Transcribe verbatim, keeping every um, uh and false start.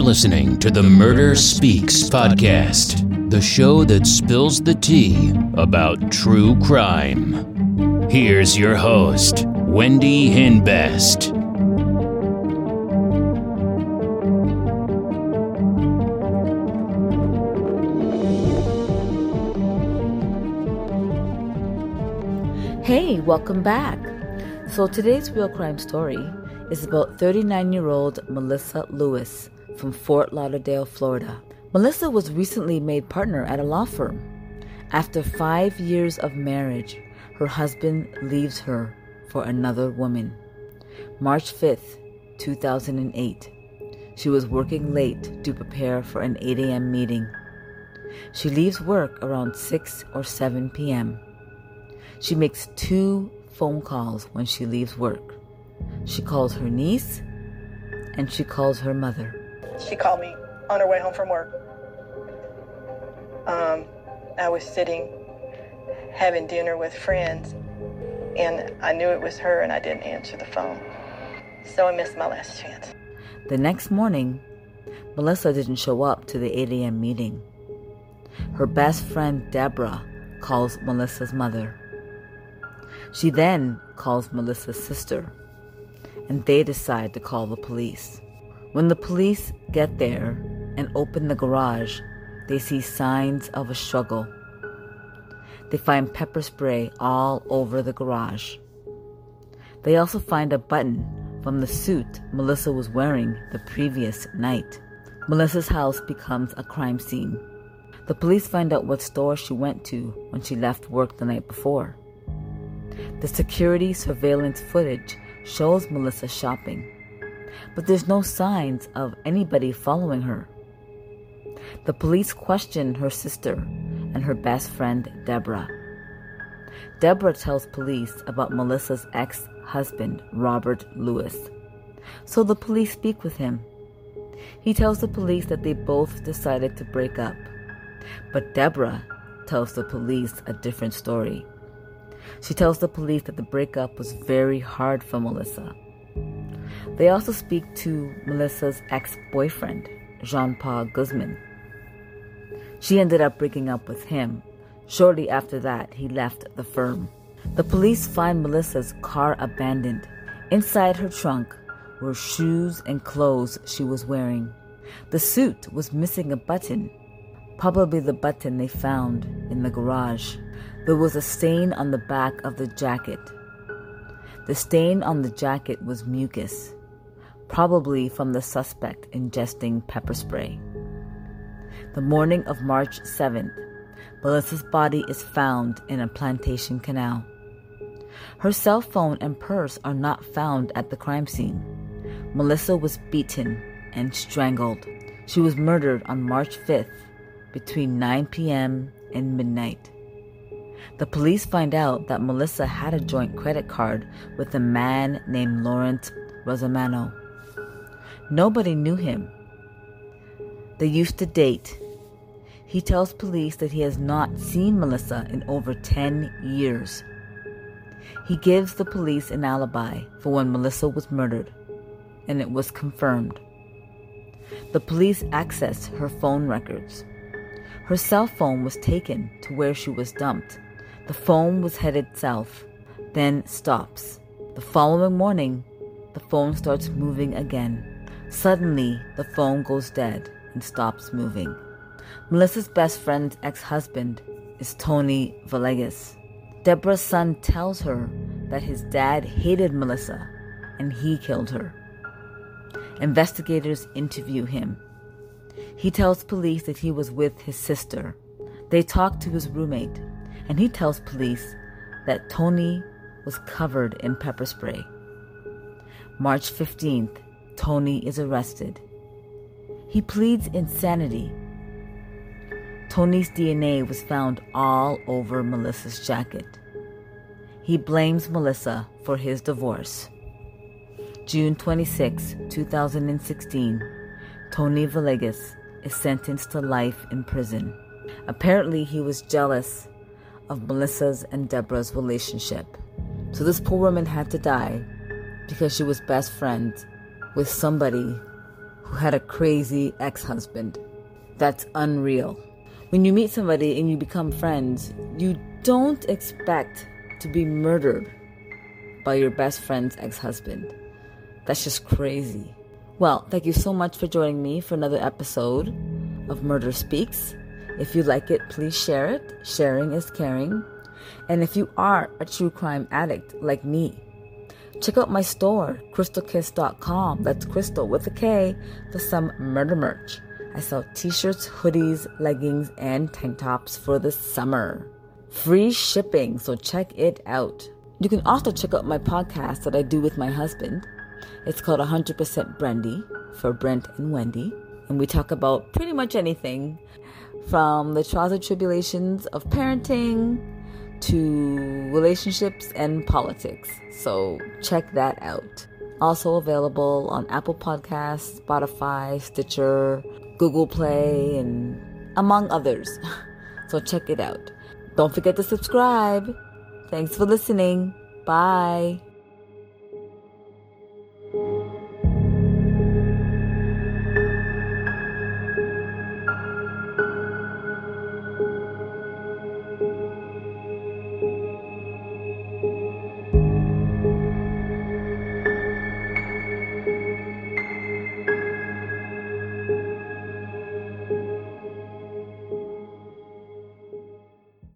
You're listening to the Murder Speaks podcast, the show that spills the tea about true crime. Here's your host, Wendy Hinbest. Hey, welcome back. So today's real crime story is about thirty-nine-year-old Melissa Lewis from Fort Lauderdale, Florida. Melissa was recently made partner at a law firm. After five years of marriage, her husband leaves her for another woman. March fifth, two thousand eight. She was working late to prepare for an eight a.m. meeting. She leaves work around six or seven p.m. She makes two phone calls when she leaves work. She calls her niece and she calls her mother. She called me on her way home from work. Um, I was sitting having dinner with friends and I knew it was her and I didn't answer the phone. So I missed my last chance. The next morning, Melissa didn't show up to the eight a.m. meeting. Her best friend, Deborah, calls Melissa's mother. She then calls Melissa's sister, and they decide to call the police. When the police get there and open the garage, they see signs of a struggle. They find pepper spray all over the garage. They also find a button from the suit Melissa was wearing the previous night. Melissa's house becomes a crime scene. The police find out what store she went to when she left work the night before. The security surveillance footage shows Melissa shopping, but there's no signs of anybody following her. The police question her sister and her best friend, Deborah. Deborah tells police about Melissa's ex-husband, Robert Lewis, so the police speak with him. He tells the police that they both decided to break up, but Deborah tells the police a different story. She tells the police that the breakup was very hard for Melissa. They also speak to Melissa's ex-boyfriend, Jean-Paul Guzman. She ended up breaking up with him. Shortly after that, he left the firm. The police find Melissa's car abandoned. Inside her trunk were shoes and clothes she was wearing. The suit was missing a button, probably the button they found in the garage. There was a stain on the back of the jacket. The stain on the jacket was mucus, probably from the suspect ingesting pepper spray. The morning of March seventh, Melissa's body is found in a plantation canal. Her cell phone and purse are not found at the crime scene. Melissa was beaten and strangled. She was murdered on March fifth between nine p.m. and midnight. The police find out that Melissa had a joint credit card with a man named Lawrence Rosamano. Nobody knew him. They used to date. He tells police that he has not seen Melissa in over ten years. He gives the police an alibi for when Melissa was murdered, and it was confirmed. The police access her phone records. Her cell phone was taken to where she was dumped. The phone was headed south, then stops. The following morning, the phone starts moving again. Suddenly, the phone goes dead and stops moving. Melissa's best friend's ex-husband is Tony Villegas. Deborah's son tells her that his dad hated Melissa and he killed her. Investigators interview him. He tells police that he was with his sister. They talk to his roommate, and he tells police that Tony was covered in pepper spray. March fifteenth, Tony is arrested. He pleads insanity. Tony's D N A was found all over Melissa's jacket. He blames Melissa for his divorce. June twenty-sixth, two thousand sixteen, Tony Villegas is sentenced to life in prison. Apparently, he was jealous of Melissa's and Deborah's relationship. So this poor woman had to die because she was best friends with somebody who had a crazy ex-husband. That's unreal. When you meet somebody and you become friends, you don't expect to be murdered by your best friend's ex-husband. That's just crazy. Well, thank you so much for joining me for another episode of Murder Speaks. If you like it, please share it. Sharing is caring. And if you are a true crime addict like me, check out my store, crystal kiss dot com. That's crystal with a K, for some murder merch. I sell t-shirts, hoodies, leggings, and tank tops for the summer. Free shipping, so check it out. You can also check out my podcast that I do with my husband. It's called one hundred percent Brandy, for Brent and Wendy. And we talk about pretty much anything, from the trials and tribulations of parenting to relationships and politics. So check that out. Also available on Apple Podcasts, Spotify, Stitcher, Google Play, and among others. So check it out. Don't forget to subscribe. Thanks for listening. Bye.